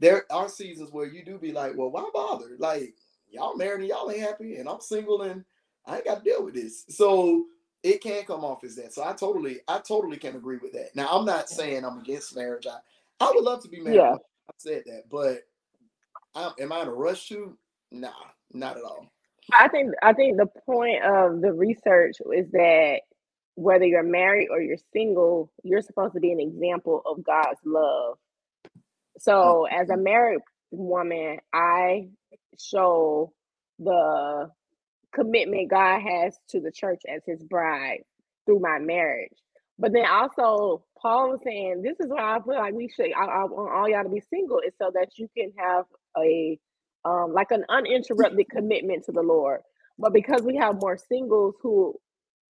there are seasons where you do be like, well, why bother? Like, y'all married and y'all ain't happy, and I'm single and I ain't got to deal with this. So it can come off as that. So I totally can agree with that. Now, I'm not saying I'm against marriage. I would love to be married. Yeah. I said that, but am I in a rush to? Nah, not at all. I think the point of the research is that whether you're married or you're single, you're supposed to be an example of God's love. So as a married woman, I show the commitment God has to the church as his bride through my marriage. But then also Paul was saying, this is why I feel like I want all y'all to be single, is so that you can have a like an uninterrupted commitment to the Lord. But because we have more singles who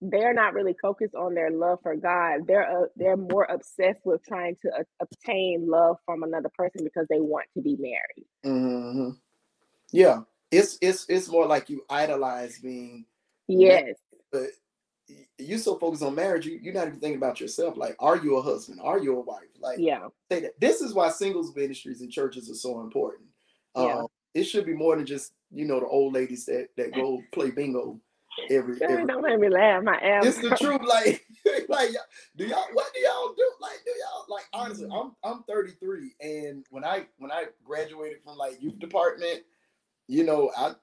they're not really focused on their love for God. They're more obsessed with trying to obtain love from another person because they want to be married. Mm-hmm. Yeah, it's more like you idolize being. Yes. Married, but you so focused on marriage, you're not even thinking about yourself. Like, are you a husband? Are you a wife? Like, yeah. Say that. This is why singles ministries and churches are so important. Yeah. It should be more than just the old ladies that go play bingo. Every don't make me laugh. My ass. It's the truth. Like, what do y'all do? Like, honestly, I'm 33, and when I graduated from like youth department, I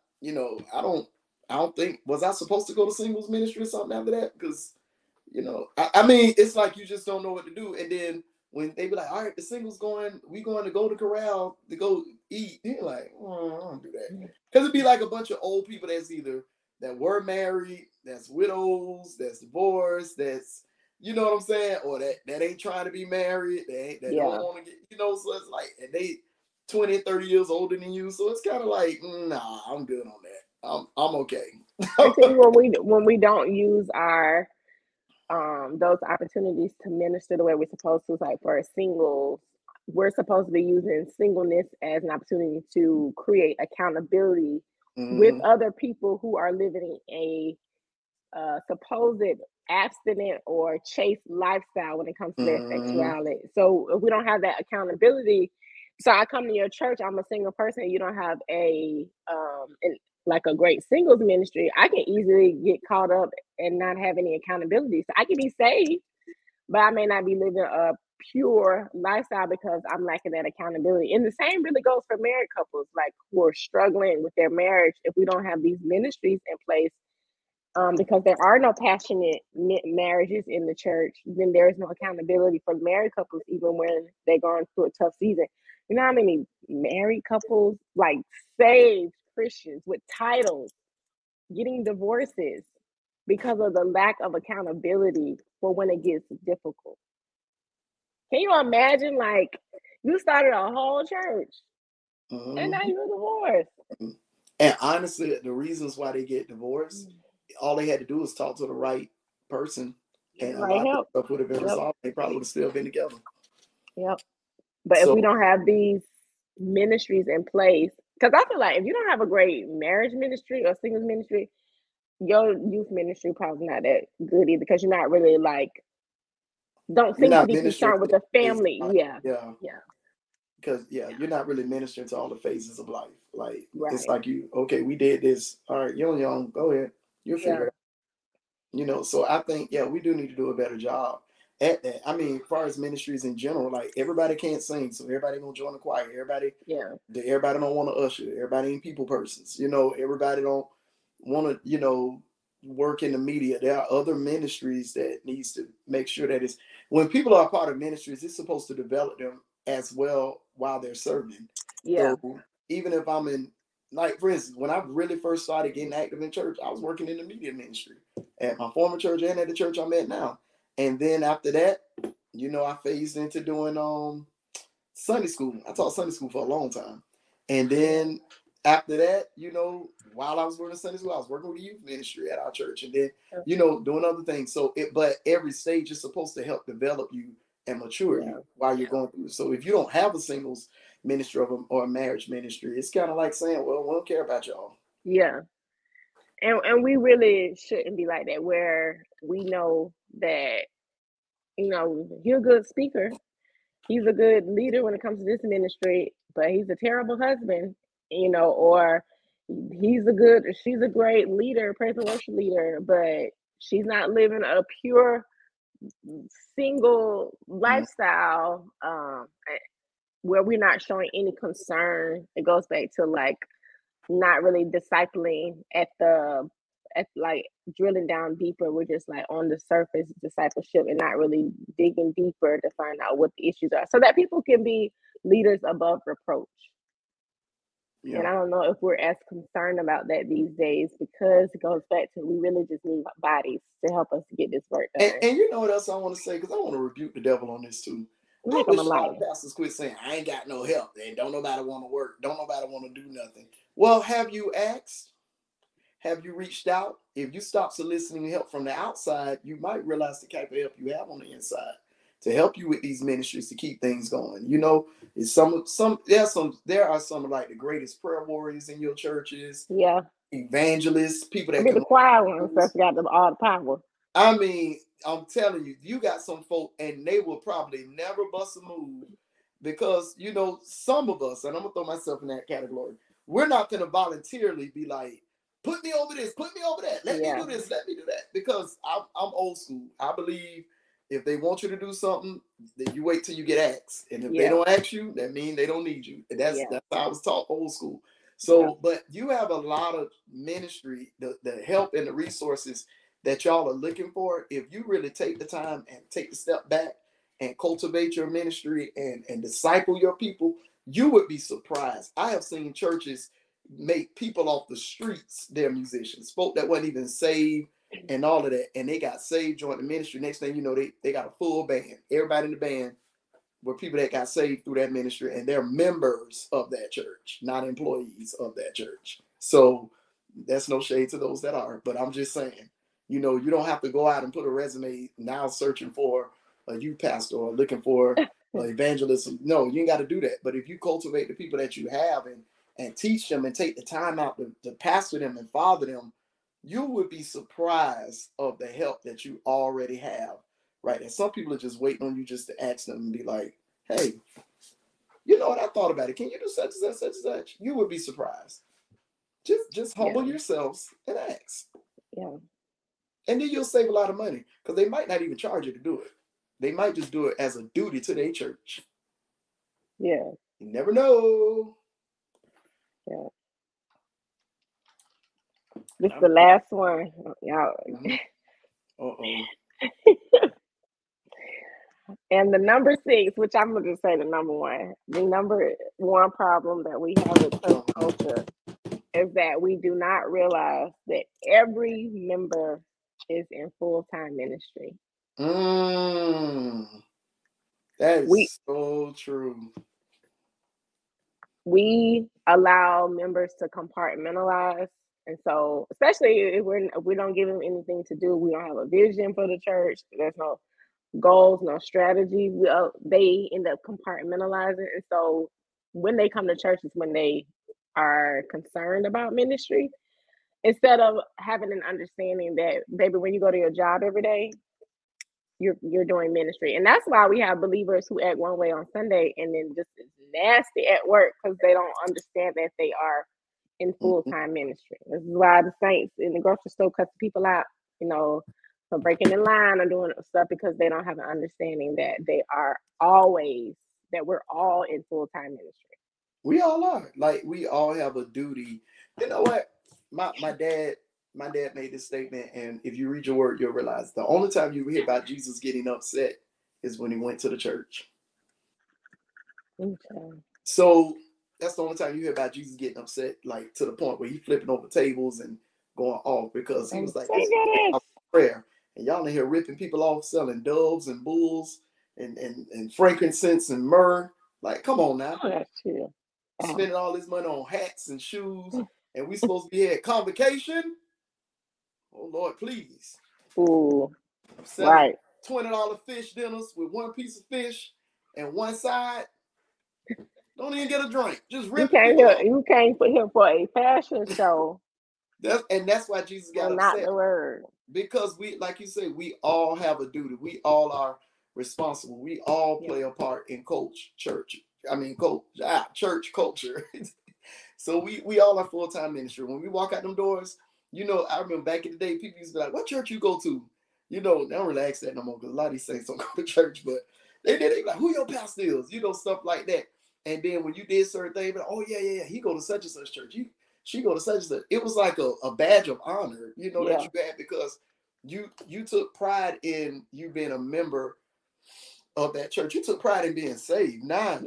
don't think, was I supposed to go to singles ministry or something after that? Because I mean, it's like you just don't know what to do. And then when they be like, all right, the singles we going to Golden Corral to go eat, and you're like, oh, I don't do that, because it'd be like a bunch of old people that's either that were married, that's widows, that's divorced, that's, what I'm saying? Or that ain't trying to be married, they don't want to get, so it's like, and they 20, 30 years older than you. So it's kind of like, nah, I'm good on that. I'm okay. I think when we don't use our, those opportunities to minister the way we're supposed to, like for a single, we're supposed to be using singleness as an opportunity to create accountability with other people who are living a supposed abstinent or chaste lifestyle when it comes to their sexuality. So if we don't have that accountability, so I come to your church, I'm a single person, and you don't have a like a great singles ministry, I can easily get caught up and not have any accountability. So I can be saved, but I may not be living a pure lifestyle because I'm lacking that accountability. And the same really goes for married couples, like who are struggling with their marriage. If we don't have these ministries in place, because there are no passionate marriages in the church, then there is no accountability for married couples, even when they're going through a tough season. You know how many married couples, like saved Christians with titles, getting divorces because of the lack of accountability for when it gets difficult? Can you imagine, like, you started a whole church and now you're divorced? And honestly, the reasons why they get divorced, all they had to do was talk to the right person, and a lot of stuff would have been resolved. They probably would have still been together. But so, if we don't have these ministries in place, because I feel like if you don't have a great marriage ministry or singles ministry, your youth ministry probably not that good either, because you're not really like, don't think to be concerned with the family. Because you're not really ministering to all the phases of life. Like it's like, you we did this. All right, you're on your own. Go ahead. You'll figure it out. You know, so I think, we do need to do a better job at that. I mean, as far as ministries in general, like everybody can't sing, so everybody gonna join the choir. Everybody, everybody don't want to usher. Everybody ain't people persons. You know, everybody don't want to, you know, work in the media. There are other ministries that needs to make sure that it's, when people are a part of ministries, it's supposed to develop them as well while they're serving. So even if I'm in, like, for instance, when I really first started getting active in church, I was working in the media ministry at my former church and at the church I'm at now. And then after that, you know, I phased into doing Sunday school. I taught Sunday school for a long time. And then after that, you know, while I was working Sunday school, I was working with the youth ministry at our church. And then, you know, doing other things. So, but every stage is supposed to help develop you and mature you while you're going through. So if you don't have a singles ministry or a marriage ministry, it's kind of like saying, well, we don't care about y'all. And we really shouldn't be like that, where we know that, you know, you're a good speaker, he's a good leader when it comes to this ministry, but he's a terrible husband, you know, or she's a great leader, praise and worship leader, but she's not living a pure single lifestyle, where we're not showing any concern. It goes back to like not really discipling at like drilling down deeper. We're just like on the surface discipleship and not really digging deeper to find out what the issues are, so that people can be leaders above reproach. And I don't know if we're as concerned about that these days, because it goes back to, we really just need bodies to help us to get this work done. And you know what else I want to say, because I want to rebuke the devil on this too. I wish a lot of pastors quit saying, I ain't got no help, and don't nobody want to work, don't nobody want to do nothing. Well, have you asked? Have you reached out? If you stop soliciting help from the outside, you might realize the type of help you have on the inside to help you with these ministries to keep things going. You know, it's there are some like the greatest prayer warriors in your churches. Yeah. Evangelists, people that the choir ones that's got them all the power. I mean, I'm telling you, you got some folk and they will probably never bust a move, because, you know, some of us, and I'm gonna throw myself in that category, we're not gonna voluntarily be like, put me over this, put me over that, let me do this, let me do that, because I'm old school. I believe if they want you to do something, then you wait till you get asked, and if they don't ask you, that means they don't need you. And that's how I was taught, old school. So, but you have a lot of ministry, the help and the resources that y'all are looking for. If you really take the time and take the step back and cultivate your ministry and disciple your people, you would be surprised. I have seen churches make people off the streets their musicians, folk that wasn't even saved and all of that, and they got saved, joined the ministry. Next thing you know, they got a full band. Everybody in the band were people that got saved through that ministry, and they're members of that church, not employees of that church. So that's no shade to those that are, but I'm just saying, you know, you don't have to go out and put a resume now searching for a youth pastor or looking for evangelism. No, you ain't got to do that. But if you cultivate the people that you have and teach them and take the time out to pastor them and father them, you would be surprised of the help that you already have, right? And some people are just waiting on you just to ask them and be like, hey, you know what? I thought about it. Can you do such and such, such and such? You would be surprised. Just humble yourselves and ask. Yeah. And then you'll save a lot of money because they might not even charge you to do it. They might just do it as a duty to their church. Yeah. You never know. Yeah. This is the last one, y'all. And the number 6, which I'm gonna just say the number one. The number one problem that we have with church culture is that we do not realize that every member is in full-time ministry. That is so true. We allow members to compartmentalize. And so, especially if we don't give them anything to do, we don't have a vision for the church. There's no goals, no strategy. They end up compartmentalizing. And so when they come to church is when they are concerned about ministry. Instead of having an understanding that, baby, when you go to your job every day, you're doing ministry. And that's why we have believers who act one way on Sunday and then just is nasty at work because they don't understand that they are in full-time ministry. This is why the saints in the grocery store cut the people out, you know, for breaking in line or doing stuff because they don't have an understanding that they are always, that we're all in full-time ministry. We all are. Like, we all have a duty. You know what? My dad made this statement, and if you read your word, you'll realize the only time you hear about Jesus getting upset is when he went to the church. Okay. So that's the only time you hear about Jesus getting upset, like to the point where he flipping over tables and going off because he was like, this prayer. And y'all in here ripping people off, selling doves and bulls and frankincense and myrrh. Like, come on now. Oh, that's true. Spending all this money on hats and shoes, and we supposed to be at convocation. Oh Lord, please. Ooh. Right. $20 fish dinners with one piece of fish and one side. Don't even get a drink. Just rip. You came for him for a fashion show. That's why Jesus got upset. Not the word. Because we, like you say, we all have a duty. We all are responsible. We all play a part in church culture. So we all are full-time ministry. When we walk out them doors, you know, I remember back in the day, people used to be like, what church you go to? You know, they don't really ask that no more because a lot of these saints don't go to church, but they did. They like, who your pastor is? You know, stuff like that. And then when you did certain things, like, he go to such and such church. She go to such and such. It was like a badge of honor, you know, that you had because you took pride in you being a member of that church. You took pride in being saved. Now,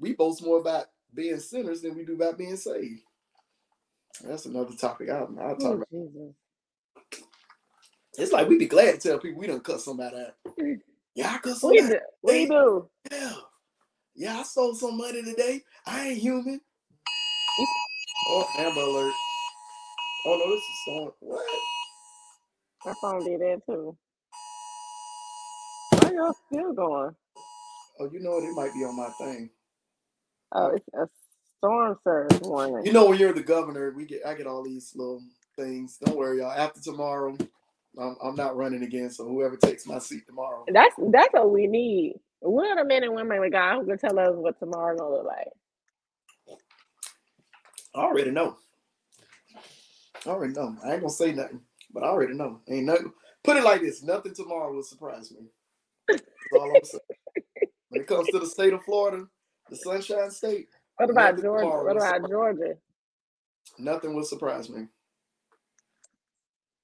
we boast more about being sinners than we do about being saved. That's another topic I'll talk about. Jesus. It's like we be glad to tell people we done cut somebody out. Yeah, I cut somebody out. We do. Yeah. Yeah, I stole some money today. I ain't human. Oh, Amber Alert. Oh, no, this is song. What? My phone did that, too. Why y'all still going? Oh, you know what? It might be on my thing. Oh, it's a storm surge warning. You know, when you're the governor, I get all these little things. Don't worry, y'all. After tomorrow, I'm not running again, so whoever takes my seat tomorrow. That's what we need. We're the men and women with God who can tell us what tomorrow's gonna look like. I already know. I ain't gonna say nothing, but I already know. Ain't nothing. Put it like this: nothing tomorrow will surprise me. That's all I'm saying. When it comes to the state of Florida, the Sunshine State. What about Georgia? Nothing will surprise me.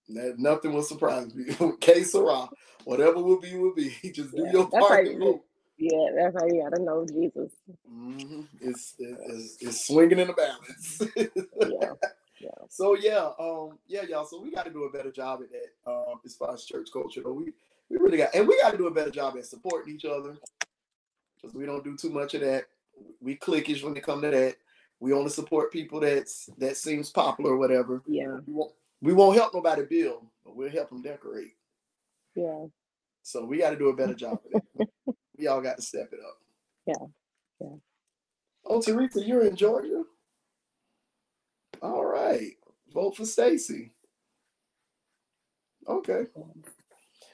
Nothing will surprise me. Que sera. Whatever will be. Just do your part. That's how you gotta know Jesus. Mm-hmm. It's swinging in the balance. So y'all. So we got to do a better job at that. As far as church culture, though, we really got, and we got to do a better job at supporting each other because we don't do too much of that. We cliquish when it comes to that. We only support people that seems popular or whatever. Yeah. We won't help nobody build, but we'll help them decorate. Yeah. So we got to do a better job of that. We all got to step it up. Yeah. Oh, Teresa, you're in Georgia? All right. Vote for Stacy. Okay.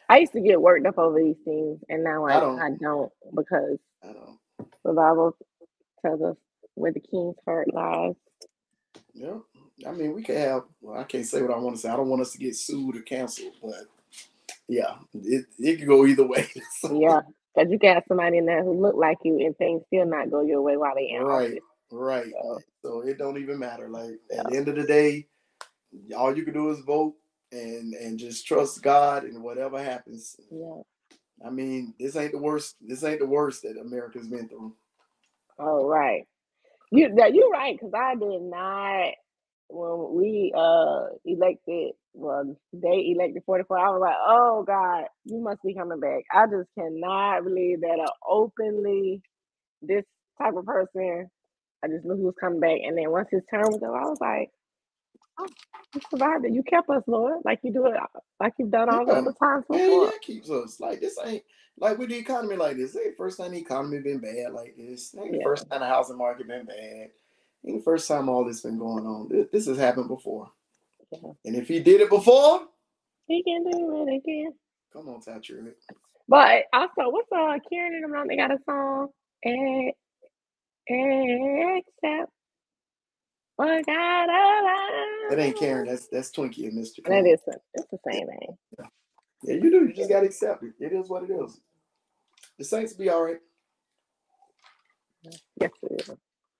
I used to get worked up over these things, and now I don't because the Bible tells us where the king's heart lies. Yeah. I mean, we could have, well, I can't say what I want to say. I don't want us to get sued or canceled, but yeah, it could go either way. So. Yeah. Because you can have somebody in there who look like you and things still not go your way while they in office. Right. So it don't even matter. Like at the end of the day, all you can do is vote and just trust God and whatever happens. Yeah. I mean, this ain't the worst that America's been through. Oh, right. You're right, because I did not, when we elected 44, I was like, oh God, you must be coming back. I just cannot believe that this type of person, I just knew he was coming back. And then once his term was up, I was like, oh, you survived it. You kept us, Lord, like you do it, like you've done all the other times before. Yeah, keeps us. Like this ain't like with the economy like this. It ain't the first time the economy been bad like this. It ain't the first time the housing market been bad. It ain't the first time all this been going on. This has happened before. Yeah. And if he did it before, he can do it again. Come on, Tatra. But also, what's Karen and them on? They got a song. Except for God alone. That ain't Karen. That's Twinkie and Mr. Karen. That is. It's the same thing. Yeah, you do. You just gotta accept it. It is what it is. The Saints be all right. Yes, it is.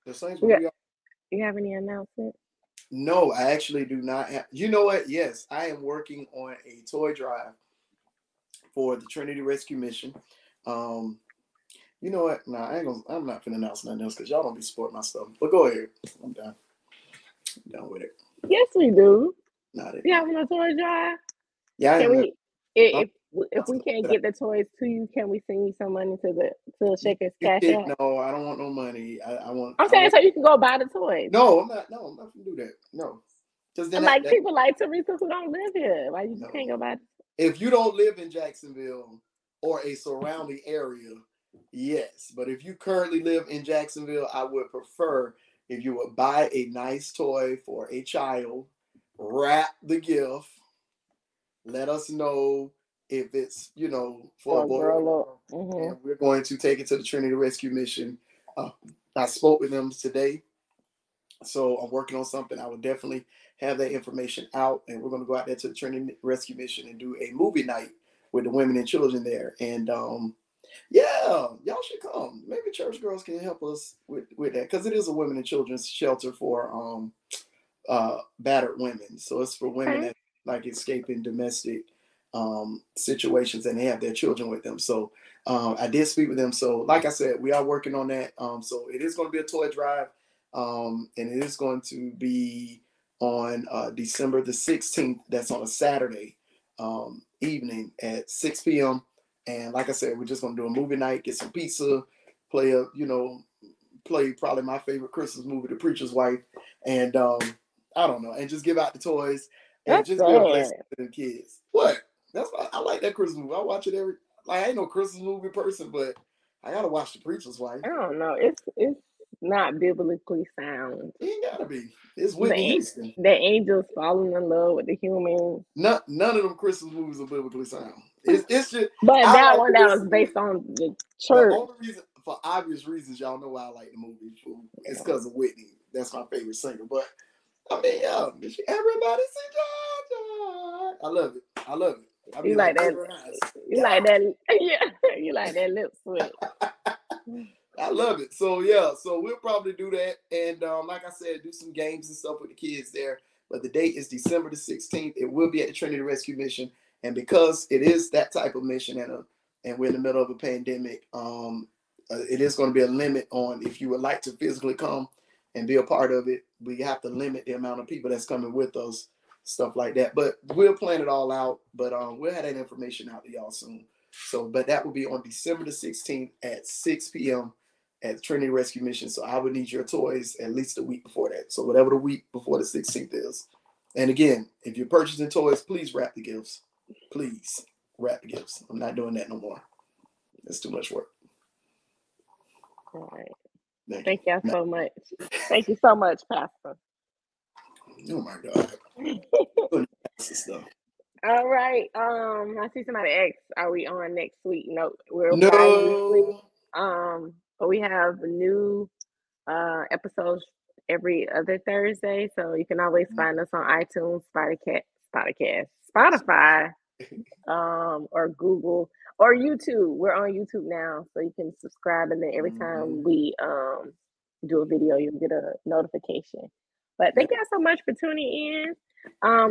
The Saints will be all right. You have any announcements? No, I actually do not have. You know what? Yes, I am working on a toy drive for the Trinity Rescue Mission. You know what? Nah, I'm not finna announce nothing else because y'all don't be supporting my stuff. But go ahead. I'm done. I'm done with it. Yes, we do. Not it. Yeah, we have a toy drive. Yeah. Can we? If we can't get the toys to you, can we send you some money to Shaker's Cash App? No, I don't want no money. I'm saying so you can go buy the toys. No, I'm not. No, I'm not gonna do that. No. Just like people like Teresa who don't live here. Why you can't go buy? If you don't live in Jacksonville or a surrounding area. Yes, but if you currently live in Jacksonville, I would prefer if you would buy a nice toy for a child, wrap the gift, let us know if it's, for a girl. Mm-hmm. And we're going to take it to the Trinity Rescue Mission. I spoke with them today, so I'm working on something. I will definitely have that information out, and we're going to go out there to the Trinity Rescue Mission and do a movie night with the women and children there. And, yeah, y'all should come. Maybe church girls can help us with that because it is a women and children's shelter for battered women. So it's for women that like escaping domestic situations, and they have their children with them. So I did speak with them. So like I said, we are working on that. So it is going to be a toy drive, and it is going to be on December the 16th. That's on a Saturday evening at 6 p.m. And like I said, we're just going to do a movie night, get some pizza, play probably my favorite Christmas movie, The Preacher's Wife. And I don't know. And just give out the toys and just be a blessing to the kids. What? That's why I like that Christmas movie. I watch it I ain't no Christmas movie person, but I got to watch The Preacher's Wife. I don't know. It's not biblically sound. It ain't got to be. It's Whitney Houston. The angels falling in love with the humans. None of them Christmas movies are biblically sound. It's just, but that one that was based on the church. The only reason, for obvious reasons, y'all know why I like the movie. It's because of Whitney. That's my favorite singer. But I mean, everybody say John. I love it. I mean, you like that? You like that? Yeah, you like that lip switch. I love it. So yeah, so we'll probably do that, and like I said, do some games and stuff with the kids there. But the date is December the 16th. It will be at the Trinity Rescue Mission. And because it is that type of mission and we're in the middle of a pandemic, it is going to be a limit on if you would like to physically come and be a part of it. We have to limit the amount of people that's coming with us, stuff like that. But we'll plan it all out. But we'll have that information out to y'all soon. So, but that will be on December the 16th at 6 p.m. at Trinity Rescue Mission. So I would need your toys at least a week before that. So whatever the week before the 16th is. And again, if you're purchasing toys, please wrap the gifts. Please wrap the gifts. I'm not doing that no more. It's too much work. All right. Thank y'all so much. Thank you so much, Pastor. Oh my God. All right. I see somebody asked, are we on next week? No, we're on next week. But we have new episodes every other Thursday. So you can always find us on iTunes, Spotify, or Google or YouTube. We're on YouTube now, so you can subscribe, and then every time we do a video, you'll get a notification. But thank y'all so much for tuning in.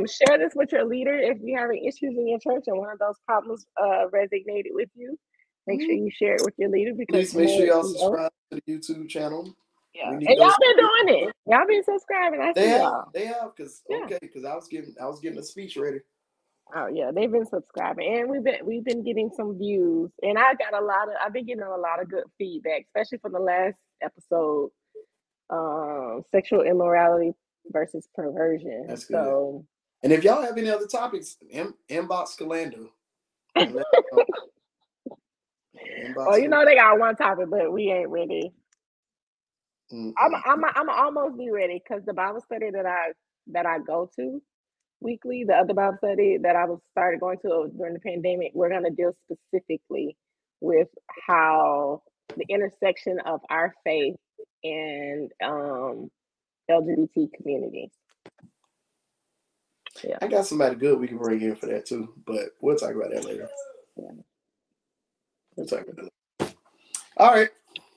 Share this with your leader if you're having issues in your church and one of those problems resonated with you. Make sure you share it with your leader. Because please make sure y'all subscribe to the YouTube channel. Yeah, and y'all been doing it. Y'all been subscribing. I see y'all. They have, because I was getting a speech ready. Oh yeah, they've been subscribing, and we've been getting some views, and I've been getting a lot of good feedback, especially from the last episode, sexual immorality versus perversion. That's good. So, and if y'all have any other topics, inbox Kalanda. Well, you know they got one topic, but we ain't ready. I'm almost be ready, because the Bible study that I go to weekly, the other Bible study that I started going to during the pandemic, we're going to deal specifically with how the intersection of our faith and LGBT community. Yeah. I got somebody good we can bring in for that too, but we'll talk about that later. Yeah. We'll talk about that. All right.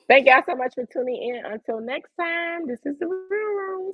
Thank y'all so much for tuning in. Until next time, this is The Real Room.